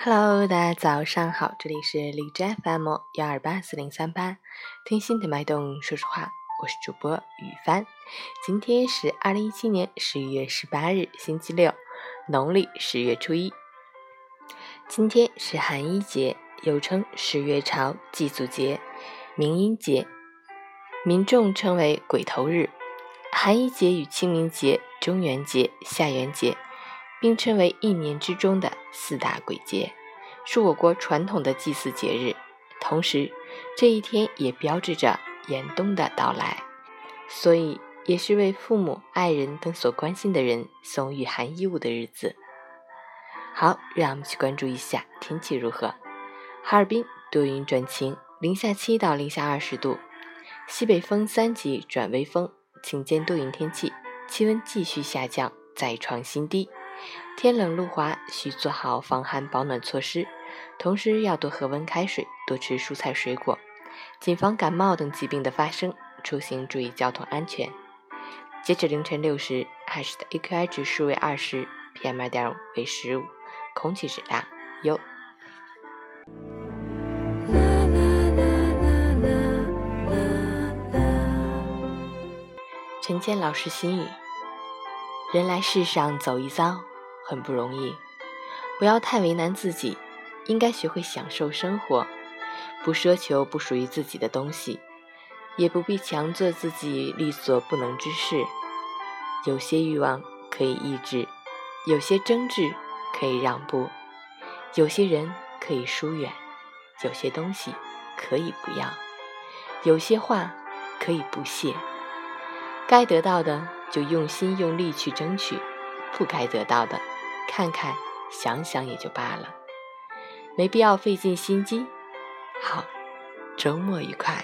Hello， 大家早上好，这里是荔枝 FM1284038，听心的脉动，说实话，我是主播雨帆。今天是2017年11月18日，星期六，农历10月初一。今天是寒衣节，又称十月朝、祭祖节、明阴节，民众称为鬼头日。寒衣节与清明节、中元节、下元节并称为一年之中的4大鬼节，是我国传统的祭祀节日。同时，这一天也标志着严冬的到来，所以也是为父母、爱人等所关心的人送御寒衣物的日子。好，让我们去关注一下天气如何。哈尔滨多云转晴，零下7到零下20度，西北风3级转微风，晴间多云天气，气温继续下降，再创新低。天冷路滑，需做好防寒保暖措施，同时要多喝温开水，多吃蔬菜水果，谨防感冒等疾病的发生，出行注意交通安全。截止凌晨6时，海市的 AQI 指数为20， PM2.5 为15，空气质量优。陈谦老师心语：人来世上走一遭，很不容易，不要太为难自己，应该学会享受生活，不奢求不属于自己的东西，也不必强做自己力所不能之事。有些欲望可以抑制，有些争执可以让步，有些人可以疏远，有些东西可以不要，有些话可以不屑。该得到的就用心用力去争取，不该得到的看看想想也就罢了，没必要费尽心机。好，周末愉快。